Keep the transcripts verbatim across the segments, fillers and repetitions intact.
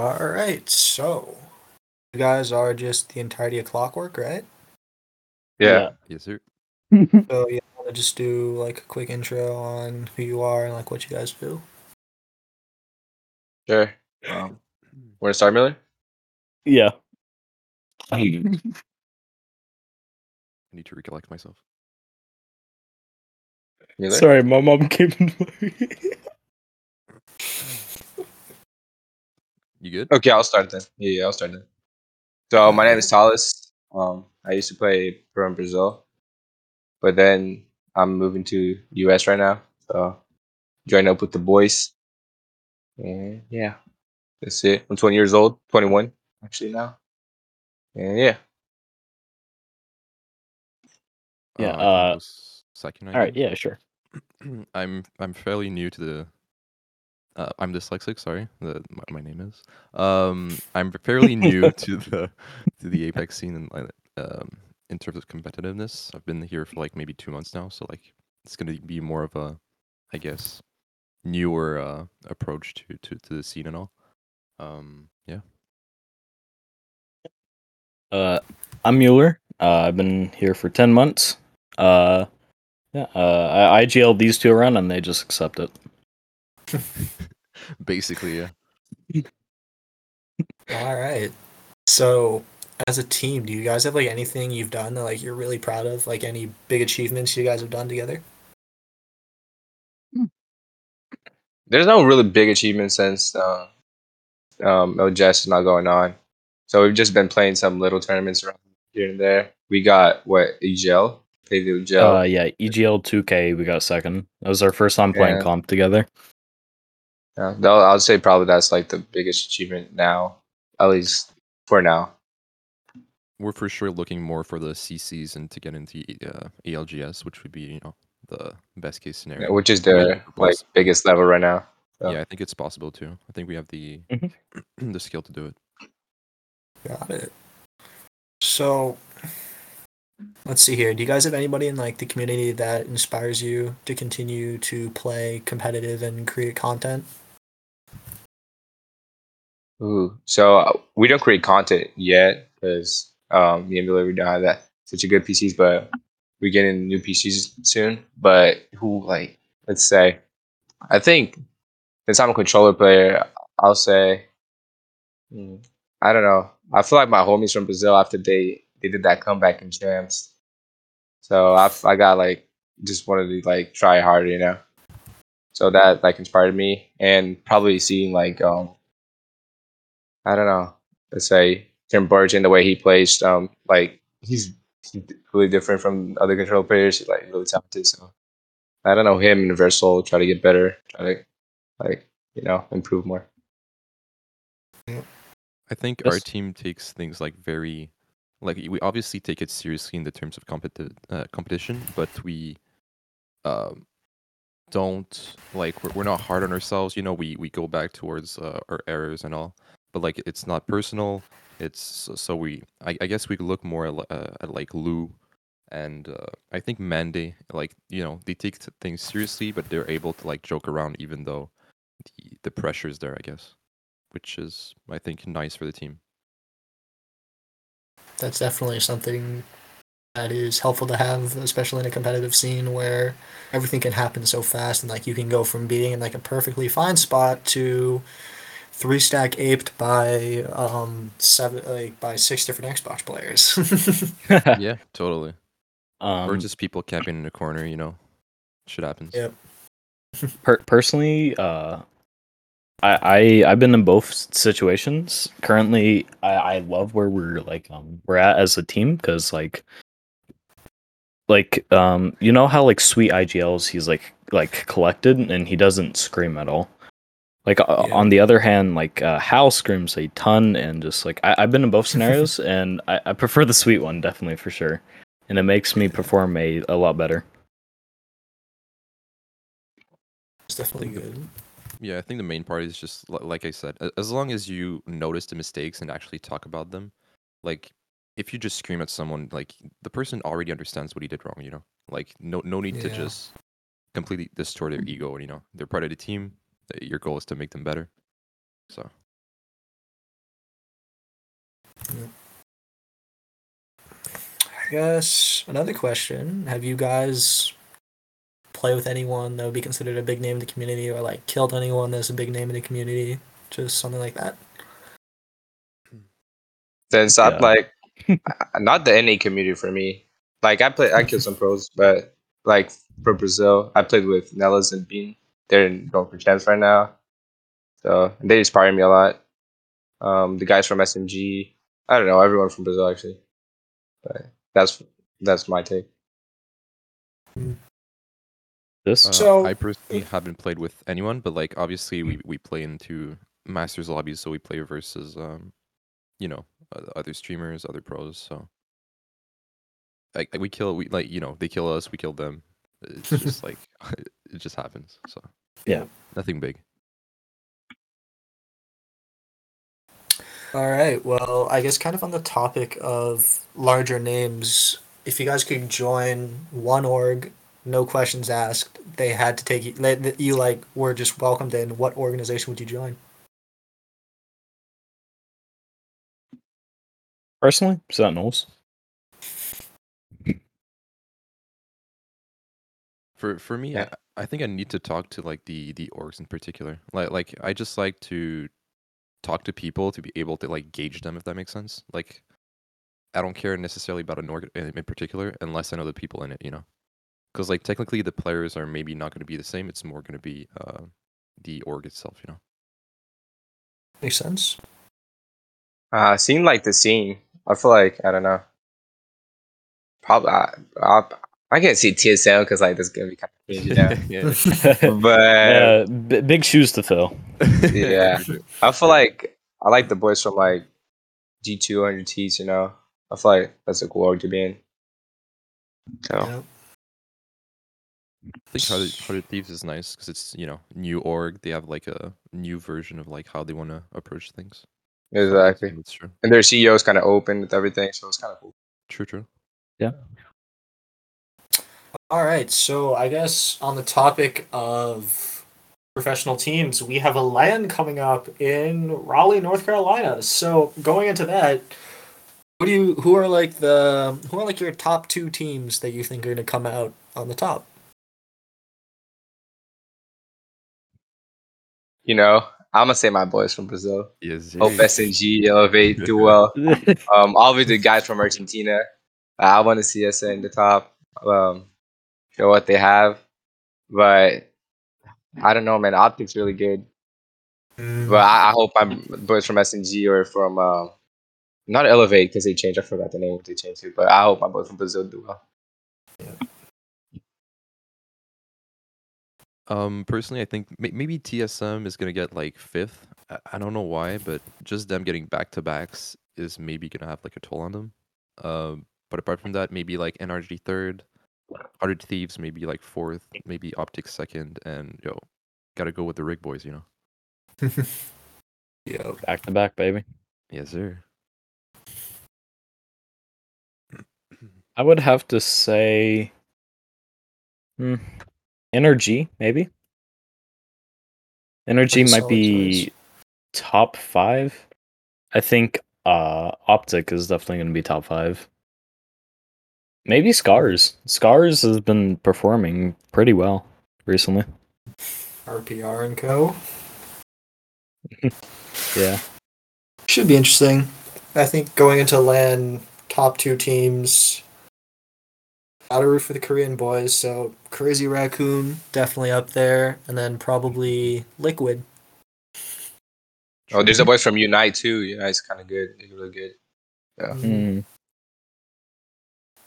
All right, so you guys are just the entirety of Clockwork, right? Yeah. yeah. Yes, sir. So yeah, I want to just do like a quick intro on who you are and like what you guys do. Sure. Um, want to start, Mueller? Yeah. I need to recollect myself. Mueller? Sorry, my mom came in. You good? Okay, I'll start then. Yeah, yeah, I'll start then. So my name is Talas. Um, I used to play pro in Brazil, but then I'm moving to U S right now. So join up with the boys. And yeah, that's it. I'm twenty years old, twenty-one actually now. And yeah, yeah. Uh, uh, second, all right. Yeah, sure. I'm I'm fairly new to the. Uh, I'm dyslexic. Sorry, the, my, my name is. Um, I'm fairly new to the to the Apex scene and um, in terms of competitiveness. I've been here for like maybe two months now, so like it's gonna be more of a, I guess, newer uh, approach to, to, to the scene and all. Um, yeah. Uh, I'm Mueller. Uh, I've been here for ten months. Uh, yeah. Uh, I I G L these two around and they just accept it. Basically, yeah. All right. So, as a team, do you guys have like anything you've done that like you're really proud of? Like any big achievements you guys have done together? There's no really big achievement since uh, um, O J S is not going on. So we've just been playing some little tournaments around here and there. We got what E G L. Played the E G L. Uh, yeah, E G L two K. We got second. That was our first time playing yeah. comp together. Yeah, I would say probably that's like the biggest achievement now, at least for now. We're for sure looking more for the C Cs and to get into uh, A L G S, which would be, you know, the best case scenario. Yeah, which is the like biggest level right now. So. Yeah, I think it's possible too. I think we have the mm-hmm. the skill to do it. Got it. So let's see here. Do you guys have anybody in like the community that inspires you to continue to play competitive and create content? Ooh, so uh, we don't create content yet because um, me and Billy, we don't have that such a good P Cs, but we're getting new P Cs soon. But who, like, let's say, I think since I'm a controller player, I'll say, mm, I don't know. I feel like my homies from Brazil after they, they did that comeback in champs. So I, I got like, just wanted to like try harder, you know? So that like inspired me and probably seeing like, um, I don't know, let's say Tim Barge and the way he plays, um, like he's really different from other control players. He's like really talented. So I don't know, him and Versal, try to get better, try to like, you know, improve more. I think yes. Our team takes things like very, like we obviously take it seriously in the terms of competi- uh, competition, but we um, don't like we're, we're not hard on ourselves. You know, we, we go back towards uh, our errors and all, but like it's not personal. It's so we I, I guess we look more at, uh, at like Lou and uh, I think Mandy. Like, you know, they take things seriously, but they're able to like joke around even though the the pressure is there. I guess, which is I think nice for the team. That's definitely something that is helpful to have, especially in a competitive scene where everything can happen so fast and like you can go from being in like a perfectly fine spot to three stack aped by um seven like by six different Xbox players. Yeah, totally. Um, or just people camping in the corner, you know. Shit happens. Yep. per- personally, uh I, I I've been in both situations. Currently, I, I love where we're like um we're at as a team because like like um you know how like sweet I G Ls he's like like collected and he doesn't scream at all. Like yeah. uh, on the other hand, like uh, Hal screams a ton and just like I, I've been in both scenarios and I, I prefer the sweet one definitely for sure, and it makes me perform a, a lot better. It's definitely good. Yeah, I think the main part is just like I said, as long as you notice the mistakes and actually talk about them. Like if you just scream at someone, like the person already understands what he did wrong, you know? Like no no need yeah. to just completely distort their ego, you know? They're part of the team. Your goal is to make them better. So guess another question. Have you guys played with anyone that would be considered a big name in the community, or like killed anyone that's a big name in the community? Just something like that. That's not yeah. like not the N A community for me. Like I play I killed some pros, but like for Brazil, I played with Nellis and Bean. They're going for champs right now. So they inspire me a lot. Um, the guys from S M G, I don't know, everyone from Brazil actually. But that's that's my take. This uh, so I personally haven't played with anyone, but like obviously we, we play into Masters lobbies, so we play versus um, you know, other streamers, other pros. So like we kill, we like you know they kill us, we kill them. It's just like it just happens. So yeah, nothing big. All right. Well, I guess kind of on the topic of larger names, if you guys could join one org, no questions asked, they had to take you, you like were just welcomed in, what organization would you join? Personally, Sentinels. For for me, yeah. I, I think I need to talk to like the the orgs in particular. Like like I just like to talk to people to be able to like gauge them, if that makes sense. Like I don't care necessarily about an org in particular unless I know the people in it, you know, because like technically the players are maybe not going to be the same. It's more going to be uh the org itself, you know. Makes sense. Uh seemed like the scene, I feel like, I don't know, probably i i, I can't see T S L because like that's gonna be kind of, you know. Yeah. But uh, b- big shoes to fill. Yeah, I feel like I like the boys from like G two, one hundred Thieves, you know. I feel like that's a cool org to be in. So yeah. I think one hundred Thieves is nice because it's, you know, new org. They have like a new version of like how they want to approach things. Exactly. That's true. And their C E O is kind of open with everything, so it's kind of cool. True, true. Yeah. All right, so I guess on the topic of professional teams, we have a LAN coming up in Raleigh, North Carolina. So going into that, who do you who are like the who are like your top two teams that you think are going to come out on the top? You know, I'm gonna say my boys from Brazil. Yes, Hope, S N G, Elevate, do well. Um, always the guys from Argentina. Uh, I want to see us in the top. Um, show what they have, but I don't know, man. Optic's really good, but I, I hope I'm boys from S N G or from uh, not Elevate because they changed. I forgot the name what they changed to, but I hope my boys from Brazil do well. Yeah. Um, personally, I think maybe T S M is gonna get like fifth. I don't know why, but just them getting back to backs is maybe gonna have like a toll on them. Um, but apart from that, maybe like N R G third. one hundred Thieves maybe like fourth, maybe Optic second, and yo, gotta go with the Rig Boys, you know. Yo, back to back, baby. Yes, sir. I would have to say, hmm, Energy maybe. Energy might be choice. Top five. I think uh, Optic is definitely going to be top five. Maybe Scars. Scars has been performing pretty well recently. R P R and co. Yeah. Should be interesting. I think going into LAN, top two teams. Gotta root for the Korean boys, so Crazy Raccoon definitely up there, and then probably Liquid. Oh, there's a boy from Unite too. Unite's kind of good. They're really good. Yeah. Mm.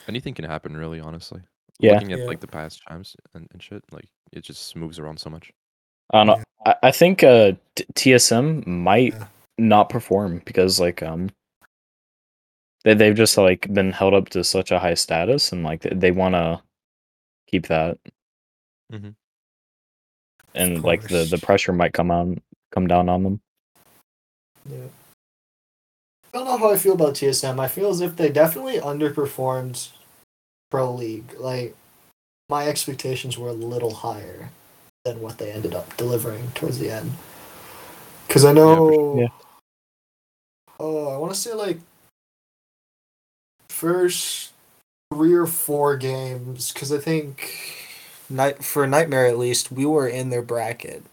Anything can happen, really, honestly. Yeah. Looking at yeah. like the past times and, and shit, like it just moves around so much. I don't know. I, I think uh, t- T S M might yeah. not perform because like um they they've just like been held up to such a high status, and like they, they want to keep that. Mm-hmm. And like the, the pressure might come on come down on them. Yeah. I don't know how I feel about T S M. I feel as if they definitely underperformed Pro League. Like, my expectations were a little higher than what they ended up delivering towards the end. Because I know... Yeah. Oh, I want to say, like, first three or four games, because I think night for Nightmare at least, we were in their bracket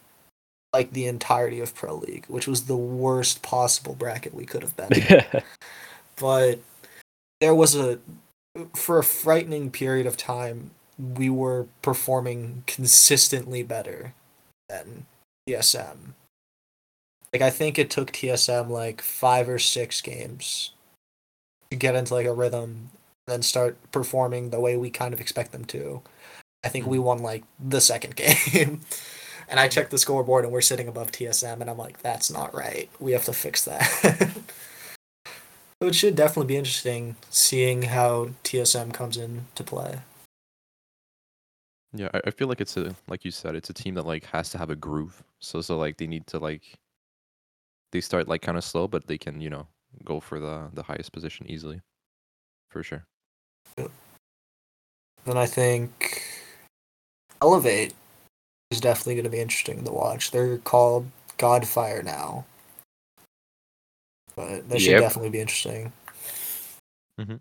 like the entirety of Pro League, which was the worst possible bracket we could have been in. But there was a, for a frightening period of time, we were performing consistently better than T S M. Like, I think it took T S M like five or six games to get into like a rhythm and then start performing the way we kind of expect them to. I think we won like the second game. And I checked the scoreboard and we're sitting above T S M and I'm like, that's not right. We have to fix that. So it should definitely be interesting seeing how T S M comes in to play. Yeah, I feel like it's a, like you said, it's a team that like has to have a groove. So so like they need to like they start like kind of slow, but they can, you know, go for the the highest position easily, for sure. Then I think Elevate is definitely going to be interesting to watch. They're called Godfire now, but that should yep. definitely be interesting. Mm-hmm.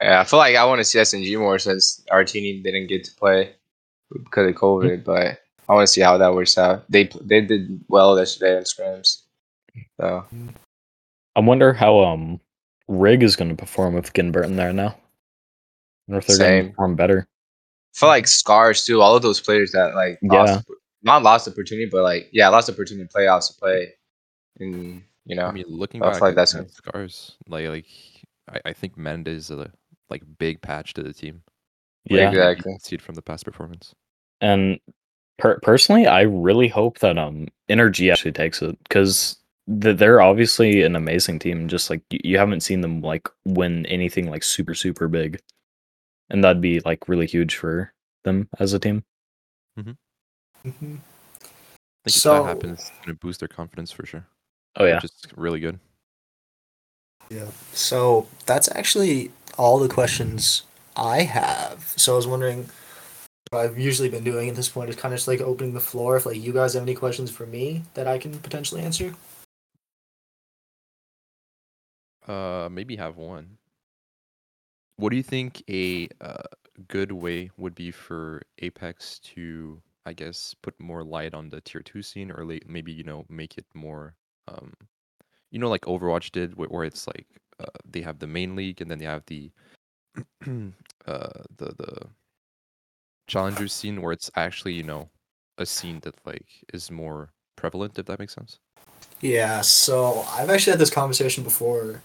Yeah, I feel like I want to see S N G more since our team didn't get to play because of COVID, but I want to see how that works out. They they did well yesterday in scrims, so I wonder how um Rig is going to perform with Ginburton there now. I wonder if they're going to perform better. I feel like Scars too. All of those players that like yeah. lost, not lost opportunity, but like yeah, lost opportunity playoffs to play, and you know, I mean, looking back, like that's gonna... Scars. Like like I, I think Mandy is a like big patch to the team. Yeah, exactly. You can see it from the past performance. And per- personally, I really hope that um Energy actually takes it, because th- they're obviously an amazing team. Just like y- you haven't seen them like win anything like super super big, and that'd be like really huge for them as a team. Mm-hmm. Mm-hmm. I think so, if that happens, it's gonna boost their confidence for sure. Oh yeah, which is really good. Yeah. So that's actually all the questions I have. So I was wondering, what I've usually been doing at this point is kind of just like opening the floor if like you guys have any questions for me that I can potentially answer. Uh, maybe have one. What do you think a uh, good way would be for Apex to, I guess, put more light on the tier two scene, or late, maybe, you know, make it more, um, you know, like Overwatch did, where it's like uh, they have the main league and then they have the uh, the the challenger scene, where it's actually, you know, a scene that like is more prevalent, if that makes sense. Yeah. So I've actually had this conversation before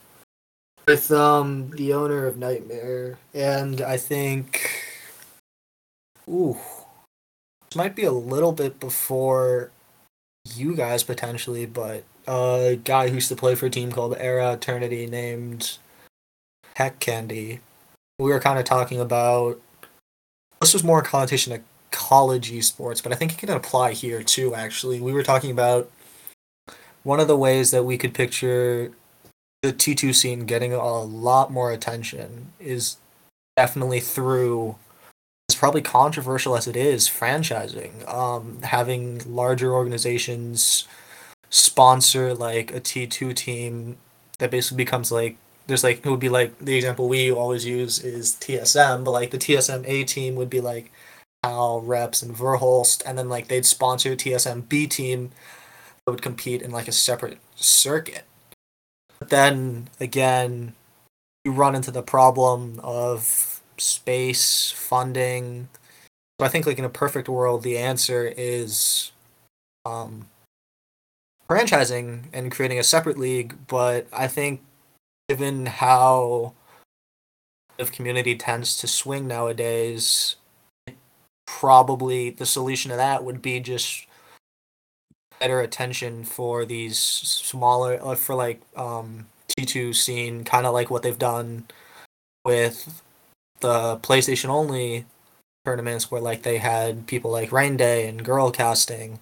with um the owner of Nightmare, and I think, ooh, this might be a little bit before you guys potentially, but a guy who used to play for a team called Era Eternity named Heck Candy. We were kind of talking about, this was more a connotation of college esports, but I think it can apply here too, actually. We were talking about one of the ways that we could picture the T two scene getting a lot more attention is definitely through, it's probably controversial as it is, franchising. Um, having larger organizations sponsor like a T two team that basically becomes like, there's like, it would be like, the example we always use is T S M, but like the T S M A team would be like Hal, Reps, and Verholst, and then like they'd sponsor T S M B team that would compete in like a separate circuit. But then again, you run into the problem of space, funding. So I think like in a perfect world, the answer is um, franchising and creating a separate league. But I think given how the community tends to swing nowadays, probably the solution to that would be just better attention for these smaller, uh, for like um, T two scene, kind of like what they've done with the PlayStation only tournaments, where like they had people like Rain Day and Girl Casting.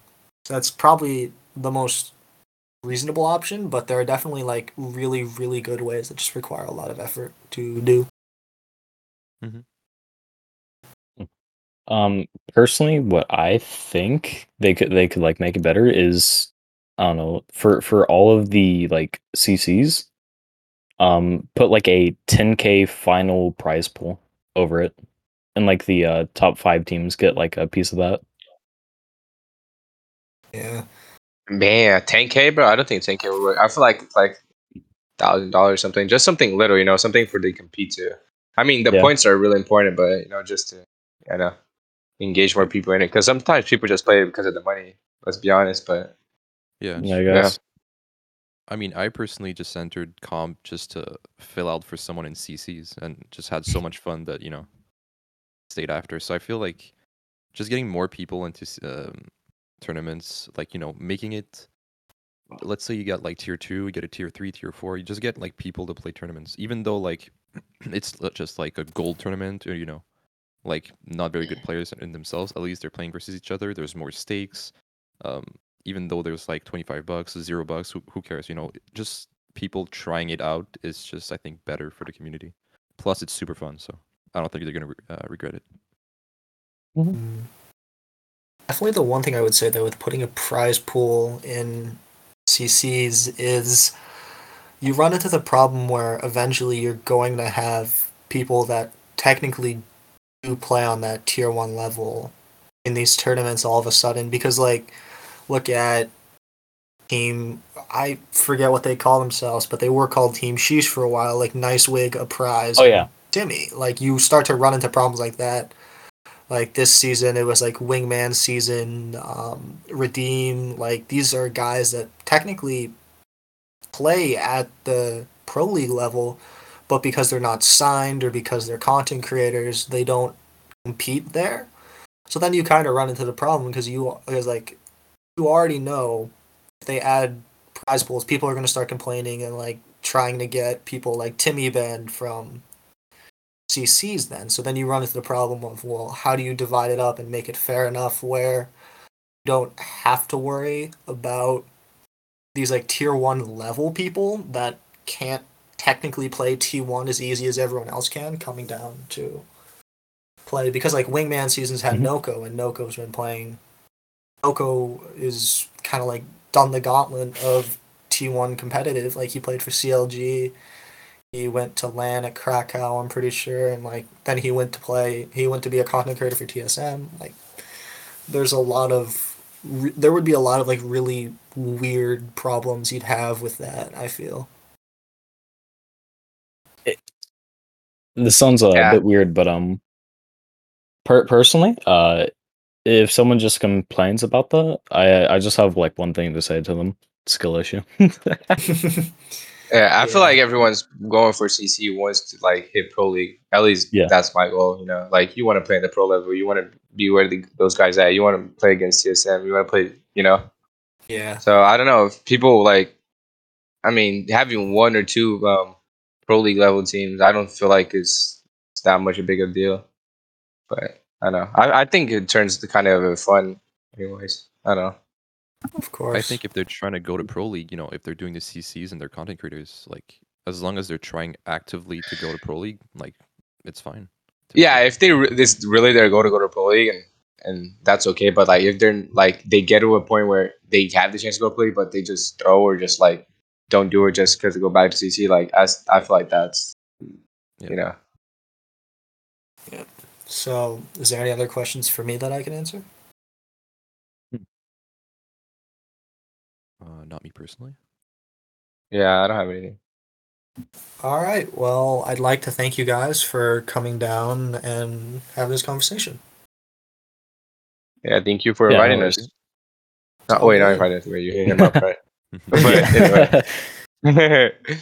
So that's probably the most reasonable option, but there are definitely like really, really good ways that just require a lot of effort to do. Mm-hmm. Um, personally, what I think they could they could like make it better is, I don't know, for for all of the like C Cs, um, put like a ten K final prize pool over it, and like the uh, top five teams get like a piece of that. Yeah, man, ten K, bro. I don't think ten K would work. I feel like it's like thousand dollars, something, just something little, you know, something for the compete to. I mean, the yeah. points are really important, but you know, just to, you know, engage more people in it, because sometimes people just play it because of the money. Let's be honest, but yeah, yeah, I guess. Yeah. I mean, I personally just entered comp just to fill out for someone in C Cs, and just had so much fun that, you know, stayed after. So I feel like just getting more people into um, tournaments, like, you know, making it. Let's say you got like tier two, you get a tier three, tier four. You just get like people to play tournaments, even though like it's just like a gold tournament, or you know, like not very good players in themselves. At least they're playing versus each other. There's more stakes. Um, even though there's like twenty-five bucks, zero bucks, who, who cares? You know, just people trying it out is just, I think, better for the community. Plus, it's super fun, so I don't think they're gonna re- uh, regret it. Mm-hmm. Definitely, the one thing I would say though with putting a prize pool in C Cs is you run into the problem where eventually you're going to have people that technically do play on that tier one level in these tournaments all of a sudden, because like look at team, I forget what they call themselves, but they were called Team Sheesh for a while, like Nicewig, a prize, oh yeah, Timmy. Like you start to run into problems like that. Like this season, it was like Wingman season, um, Redeem. Like these are guys that technically play at the Pro League level, but because they're not signed or because they're content creators, they don't compete there. So then you kind of run into the problem because you, because like you already know if they add prize pools, people are going to start complaining and like trying to get people like Timmy banned from C Cs then. So then you run into the problem of, well, how do you divide it up and make it fair enough where you don't have to worry about these like tier one level people that can't technically play T one as easy as everyone else can coming down to play, because like Wingman seasons had mm-hmm. Noko, and Noko's been playing. Noko is kind of like done the gauntlet of T one competitive. Like he played for C L G. He went to LAN at Krakow, I'm pretty sure, and like then he went to play. He went to be a content creator for T S M. Like, there's a lot of, re- there would be a lot of like really weird problems you'd have with that, I feel. It, this sounds a yeah. bit weird, but um, per- personally, uh, if someone just complains about that, I I just have like one thing to say to them: skill issue. Yeah, I yeah. feel like everyone's going for C C wants to like hit Pro League. At least yeah. that's my goal, you know. Like you want to play in the pro level, you want to be where the, those guys at. You want to play against T S M, you want to play, you know. Yeah. So I don't know if people like, I mean, having one or two um, Pro League level teams, I don't feel like it's it's that much a big of a deal. But I don't know. I I think it turns to kind of fun, anyways. I don't know. Of course. I think if they're trying to go to Pro League, you know, if they're doing the C Cs and they're content creators, like, as long as they're trying actively to go to Pro League, like, it's fine. Yeah, if they re- this really their goal to go to Pro League, and, and that's okay. But, like, if they're, like, they get to a point where they have the chance to go to Pro League, but they just throw or just, like, don't do it just because they go back to C C, like, I, I feel like that's, yeah. you know. Yeah. So, is there any other questions for me that I can answer? Uh, not me personally. Yeah, I don't have anything. All right. Well, I'd like to thank you guys for coming down and having this conversation. Yeah, thank you for yeah, inviting us. Oh, wait, not inviting us. You're hitting him up, right? But anyway.